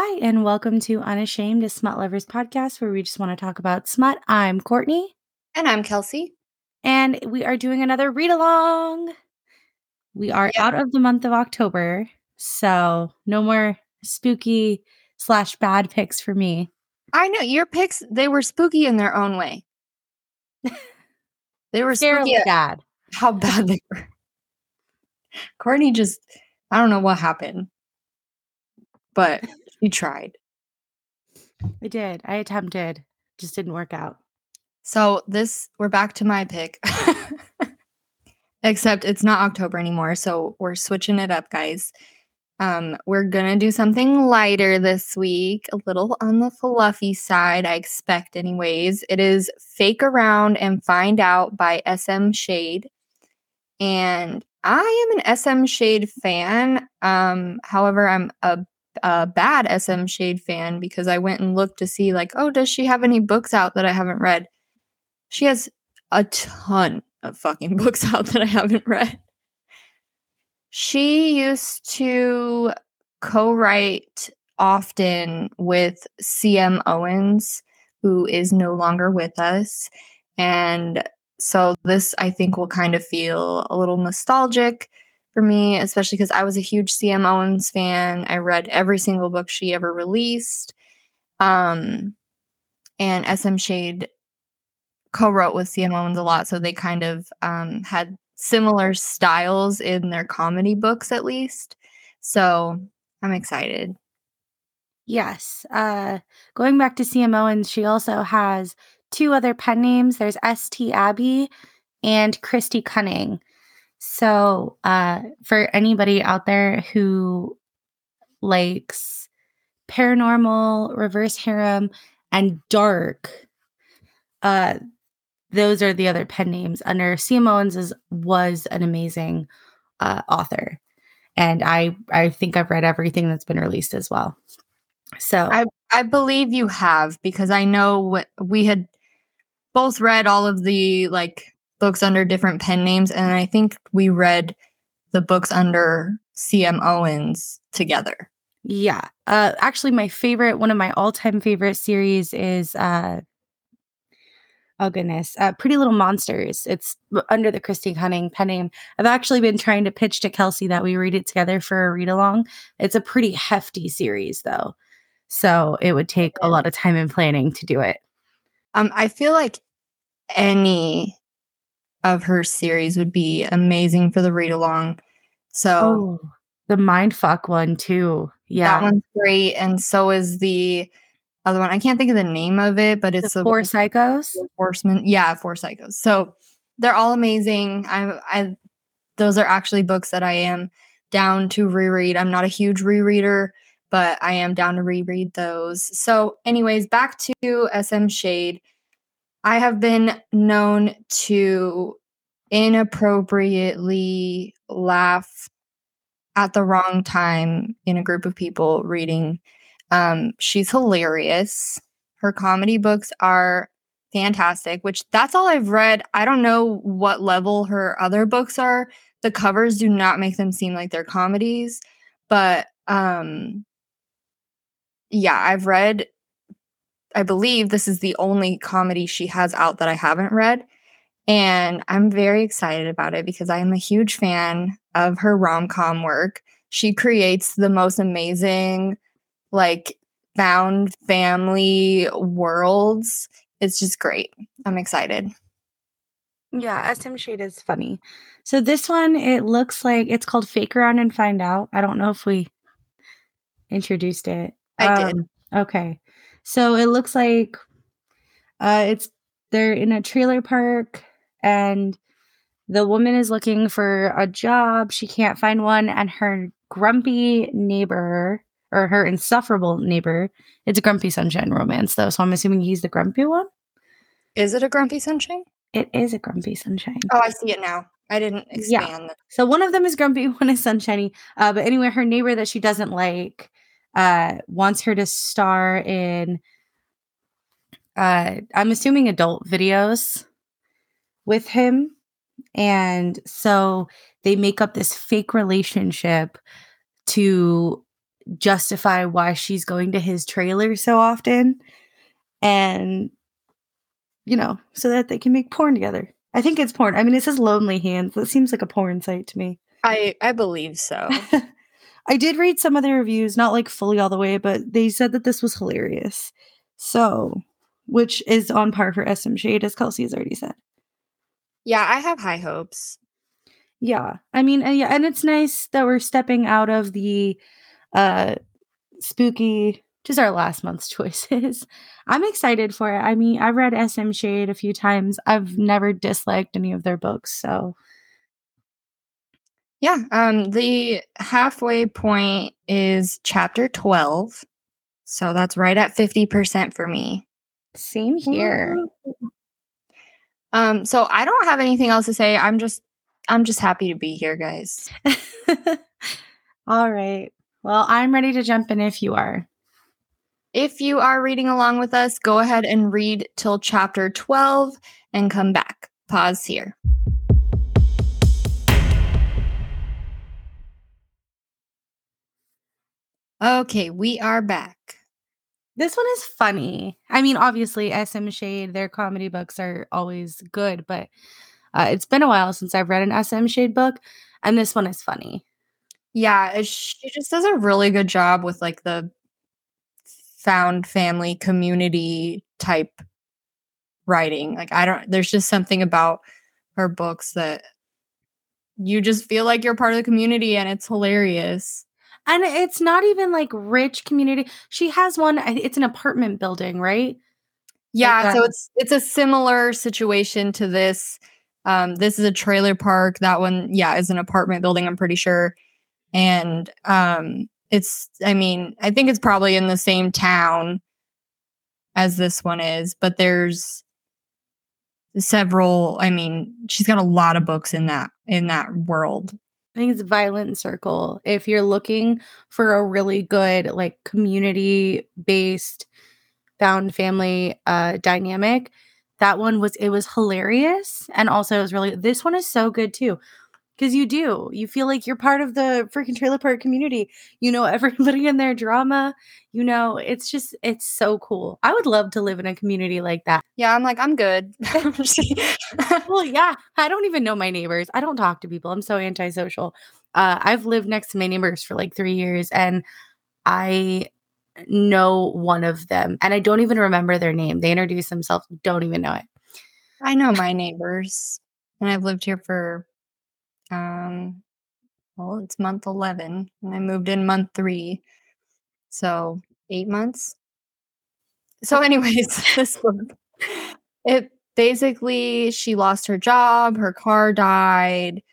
Hi, and welcome to Unashamed: A Smut Lover's Podcast, where we just want to talk about smut. I'm Courtney. And I'm Kelsey. And we are doing another read-along. We are out of the month of October, so no more spooky / bad picks for me. I know. Your picks, they were spooky in their own way. They were spooky bad. How bad they were. Courtney just, I don't know what happened, but she tried. I did. I attempted. Just didn't work out. So we're back to my pick. Except it's not October anymore, so we're switching it up, guys. We're going to do something lighter this week, a little on the fluffy side, I expect anyways. It is Fake Around and Find Out by SM Shade. And I am an SM Shade fan. However, I'm a bad SM Shade fan because I went and looked to see like, oh, does she have any books out that I haven't read? She has a ton of fucking books out that I haven't read. She used to co-write often with CM Owens, who is no longer with us. And so this, I think, will kind of feel a little nostalgic for me, especially because I was a huge CM Owens fan. I read every single book she ever released. And SM Shade co-wrote with CM Owens a lot, so they kind of had similar styles in their comedy books, at least. So I'm excited. Yes. Going back to CM Owens, she also has two other pen names. There's ST Abbey and Christy Cunning. So for anybody out there who likes paranormal, reverse harem, and dark, those are the other pen names under CM Owens. Was an amazing author. And I think I've read everything that's been released as well. So I believe you have, because I know we had both read all of the like books under different pen names. And I think we read the books under CM Owens together. Yeah. Actually, one of my all-time favorite series is... Pretty Little Monsters. It's under the Christy Cunning pen name. I've actually been trying to pitch to Kelsey that we read it together for a read-along. It's a pretty hefty series, though. So it would take a lot of time and planning to do it. I feel like any of her series would be amazing for the read-along. So the Mindfuck one, too. Yeah. That one's great, and so is the... other one. I can't think of the name of it, but it's the Four Psychos. Yeah, Four Psychos. So they're all amazing. Those are actually books that I am down to reread. I'm not a huge rereader, but I am down to reread those. So anyways, back to SM Shade. I have been known to inappropriately laugh at the wrong time in a group of people reading. She's hilarious. Her comedy books are fantastic, which that's all I've read. I don't know what level her other books are. The covers do not make them seem like they're comedies, but I've read, I believe this is the only comedy she has out that I haven't read, and I'm very excited about it because I am a huge fan of her rom-com work. She creates the most amazing like found family worlds. It's just great. I'm excited. Yeah, SM Shade is funny. So this one, it looks like it's called Fake Around and Find Out. I don't know if we introduced it. I did. Okay. So it looks like they're in a trailer park and the woman is looking for a job. She can't find one, and her grumpy neighbor... or her insufferable neighbor. It's a Grumpy Sunshine romance, though, so I'm assuming he's the grumpy one? Is it a Grumpy Sunshine? It is a Grumpy Sunshine. Oh, I see it now. I didn't expand. Yeah. So one of them is grumpy, one is sunshiny. But anyway, her neighbor that she doesn't like wants her to star in, I'm assuming, adult videos with him. And so they make up this fake relationship to justify why she's going to his trailer so often, and, you know, so that they can make porn together. I think it's porn. I mean, it says Lonely Hands. That seems like a porn site to me. I believe so. I did read some of the reviews, not like fully all the way, but they said that this was hilarious. So, which is on par for SM Shade, as Kelsey has already said. Yeah, I have high hopes. Yeah, I mean, yeah, and it's nice that we're stepping out of the spooky, just our last month's choices. I'm excited for it. I mean, I've read SM Shade a few times. I've never disliked any of their books, so. Yeah, the halfway point is chapter 12, so that's right at 50% for me. Same here. So I don't have anything else to say. I'm just happy to be here, guys. All right. Well, I'm ready to jump in if you are. If you are reading along with us, go ahead and read till chapter 12 and come back. Pause here. Okay, we are back. This one is funny. I mean, obviously, SM Shade, their comedy books are always good, but it's been a while since I've read an SM Shade book, and this one is funny. Yeah, she just does a really good job with, like, the found family community type writing. Like, there's just something about her books that you just feel like you're part of the community, and it's hilarious. And it's not even, like, rich community. She has one, it's an apartment building, right? Yeah, like, so it's a similar situation to this. This is a trailer park. That one, yeah, is an apartment building, I'm pretty sure. And I think it's probably in the same town as this one is. But there's several. I mean, she's got a lot of books in that world. I think it's Violent Circle. If you're looking for a really good, like, community-based found family dynamic, that one was hilarious, and also it was really. This one is so good too, because you feel like you're part of the freaking trailer park community. You know everybody and their drama. You know, it's so cool. I would love to live in a community like that. Yeah, I'm like, I'm good. Well, yeah, I don't even know my neighbors. I don't talk to people. I'm so antisocial. I've lived next to my neighbors for like 3 years, and I know one of them, and I don't even remember their name. They introduce themselves, don't even know it. I know my neighbors, and I've lived here for it's month 11, and I moved in month 3, so 8 months. So anyways, this one, it basically, she lost her job, her car died,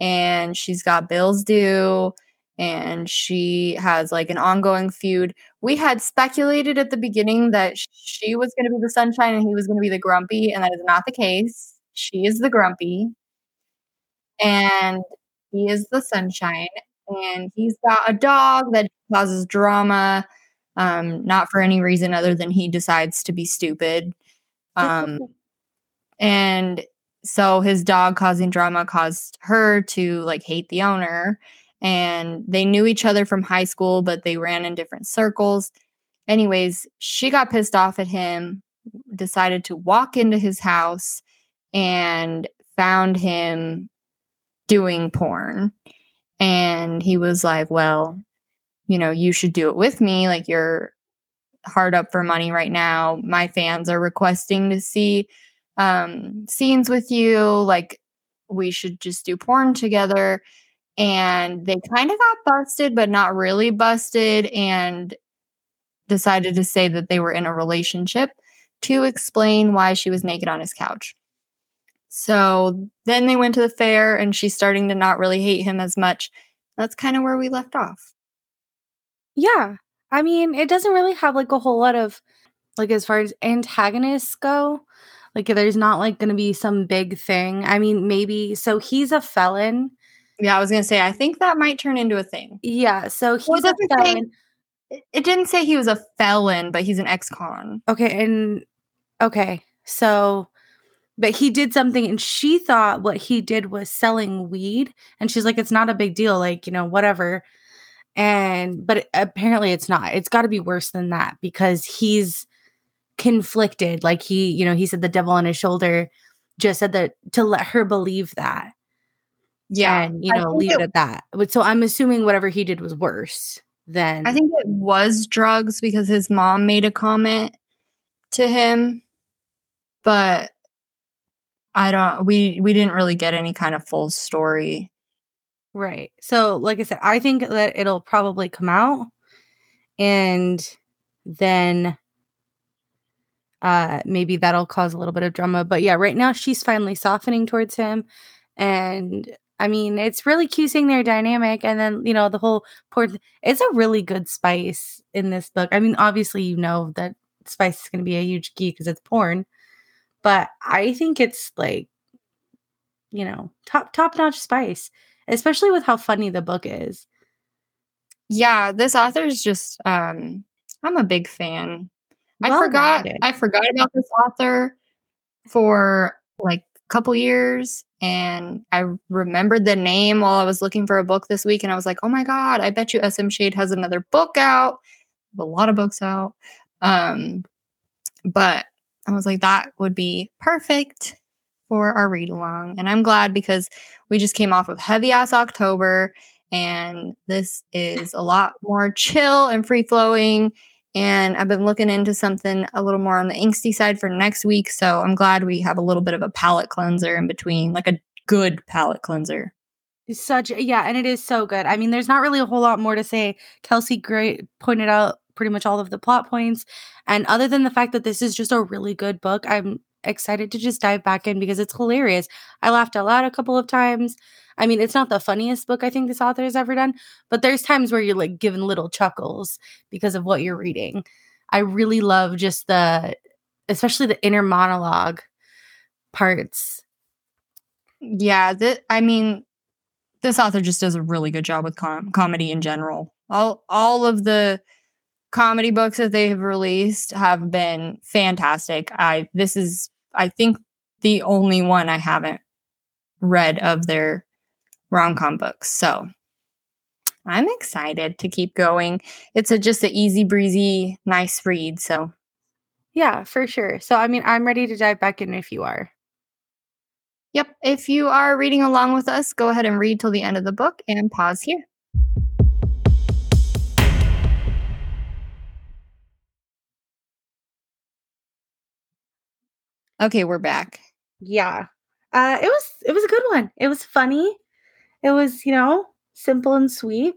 and she's got bills due. And she has, like, an ongoing feud. We had speculated at the beginning that she was going to be the sunshine and he was going to be the grumpy, and that is not the case. She is the grumpy, and he is the sunshine. And he's got a dog that causes drama, not for any reason other than he decides to be stupid. And so his dog causing drama caused her to, like, hate the owner. And they knew each other from high school, but they ran in different circles. Anyways, she got pissed off at him, decided to walk into his house, and found him doing porn. And he was like, well, you know, you should do it with me. Like, you're hard up for money right now. My fans are requesting to see scenes with you. Like, we should just do porn together. And they kind of got busted, but not really busted, and decided to say that they were in a relationship to explain why she was naked on his couch. So then they went to the fair, and she's starting to not really hate him as much. That's kind of where we left off. Yeah. I mean, it doesn't really have, like, a whole lot of, like, as far as antagonists go, like, there's not, like, going to be some big thing. I mean, maybe. So he's a felon. Yeah, I was going to say, I think that might turn into a thing. Yeah, so he's a felon. It didn't say he was a felon, but he's an ex-con. Okay, so, but he did something, and she thought what he did was selling weed, and she's like, it's not a big deal, like, you know, whatever. But apparently it's not. It's got to be worse than that because he's conflicted. Like he said the devil on his shoulder just said that to let her believe that. Yeah. And, leave it at that. But so I'm assuming whatever he did was worse than. I think it was drugs because his mom made a comment to him. But we didn't really get any kind of full story. Right. So, like I said, I think that it'll probably come out and then maybe that'll cause a little bit of drama. But yeah, right now she's finally softening towards him. And I mean, it's really cute seeing their dynamic. And then, the whole it's a really good Spice in this book. I mean, obviously, that Spice is going to be a huge geek because it's porn. But I think it's like, top-notch Spice. Especially with how funny the book is. Yeah, this author is just, I'm a big fan. I forgot about this author for like a couple years. And I remembered the name while I was looking for a book this week. And I was like, oh my God, I bet you SM Shade has another book out. A lot of books out. But I was like, that would be perfect for our read along. And I'm glad because we just came off of heavy ass October and this is a lot more chill and free flowing. And I've been looking into something a little more on the angsty side for next week. So I'm glad we have a little bit of a palate cleanser in between, like a good palate cleanser. And it is so good. I mean, there's not really a whole lot more to say. Kelsey Gray pointed out pretty much all of the plot points. And other than the fact that this is just a really good book, I'm excited to just dive back in because it's hilarious. I laughed out loud a couple of times. I mean, it's not the funniest book I think this author has ever done, but there's times where you're like given little chuckles because of what you're reading. I really love just especially the inner monologue parts. Yeah, this author just does a really good job with comedy in general. All of the comedy books that they have released have been fantastic. I think the only one I haven't read of their rom-com books. So I'm excited to keep going. It's just an easy breezy, nice read. So yeah, for sure. So I mean, I'm ready to dive back in if you are. Yep. If you are reading along with us, go ahead and read till the end of the book and pause here. Okay, we're back. Yeah. It was a good one. It was funny. It was, simple and sweet.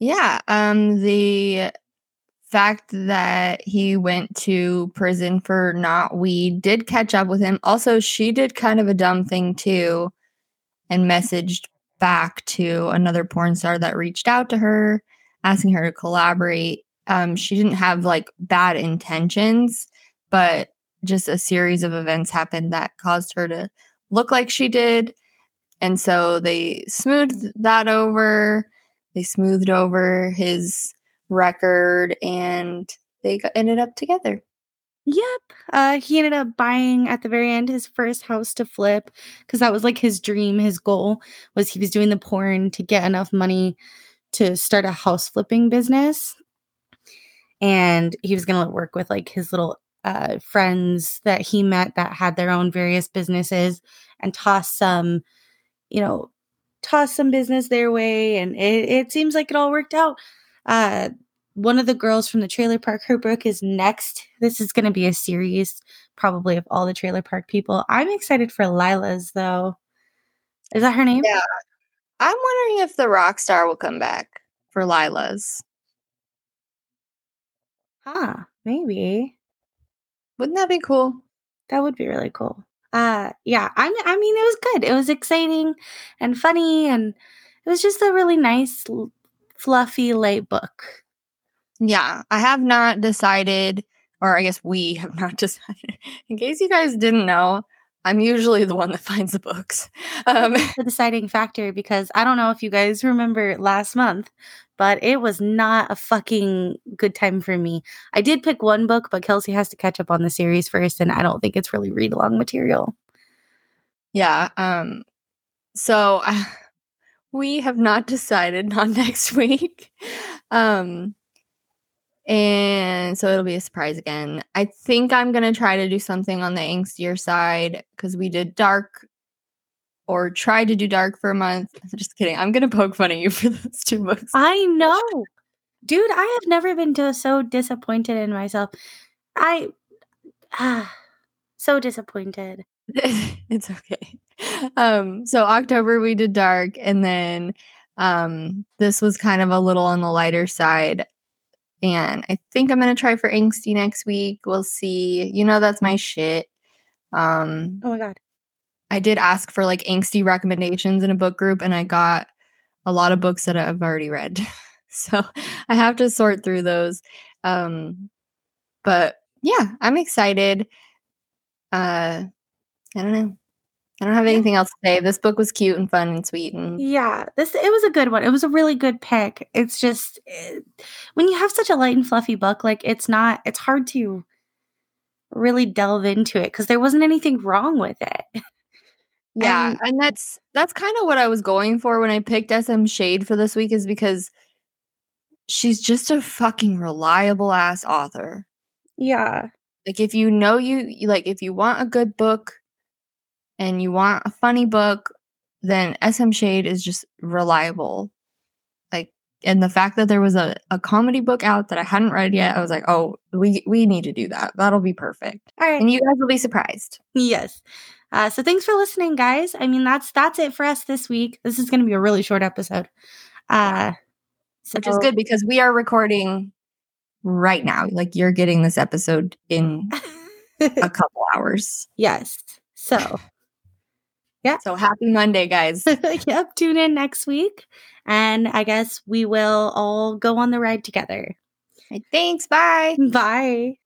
Yeah. The fact that he went to prison for not weed did catch up with him. Also, she did kind of a dumb thing too and messaged back to another porn star that reached out to her, asking her to collaborate. She didn't have like bad intentions, but just a series of events happened that caused her to look like she did. And so they smoothed that over. They smoothed over his record and they ended up together. Yep. He ended up buying at the very end his first house to flip because that was like his dream. His goal was he was doing the porn to get enough money to start a house flipping business. And he was going to work with like his little friends that he met that had their own various businesses and toss some business their way. And it seems like it all worked out. One of the girls from the trailer park, her book is next. This is going to be a series probably of all the trailer park people. I'm excited for Lila's though. Is that her name? Yeah. I'm wondering if the rock star will come back for Lila's. Maybe. Wouldn't that be cool? That would be really cool. I mean, it was good. It was exciting and funny, and it was just a really nice, fluffy, light book. Yeah, I have not decided, or I guess we have not decided. In case you guys didn't know, I'm usually the one that finds the books. The deciding factor, because I don't know if you guys remember last month, but it was not a fucking good time for me. I did pick one book, but Kelsey has to catch up on the series first, and I don't think it's really read-along material. Yeah. So We have not decided on next week. And so it'll be a surprise again. I think I'm going to try to do something on the angstier side because we did dark or tried to do dark for a month. Just kidding. I'm going to poke fun at you for those two books. I know. Dude, I have never been so disappointed in myself. So disappointed. It's okay. So October we did dark, and then this was kind of a little on the lighter side. And I think I'm going to try for angsty next week. We'll see. You know, that's my shit. Oh, my God. I did ask for, like, angsty recommendations in a book group, and I got a lot of books that I've already read. So I have to sort through those. But, yeah, I'm excited. I don't know. I don't have anything else to say. This book was cute and fun and sweet. And yeah, it was a good one. It was a really good pick. It's just when you have such a light and fluffy book, like it's hard to really delve into it because there wasn't anything wrong with it. Yeah, and that's kind of what I was going for when I picked SM Shade for this week, is because she's just a fucking reliable ass author. Yeah. Like if you know you like if you want a good book, and you want a funny book, then SM Shade is just reliable. Like, and the fact that there was a comedy book out that I hadn't read yet, I was like, oh, we need to do that. That'll be perfect. All right. And you guys will be surprised. Yes. So thanks for listening, guys. I mean, that's it for us this week. This is going to be a really short episode. Which is good because we are recording right now. Like, you're getting this episode in a couple hours. Yes. So... yeah. So happy Monday, guys. Yep. Tune in next week. And I guess we will all go on the ride together. Thanks. Bye. Bye.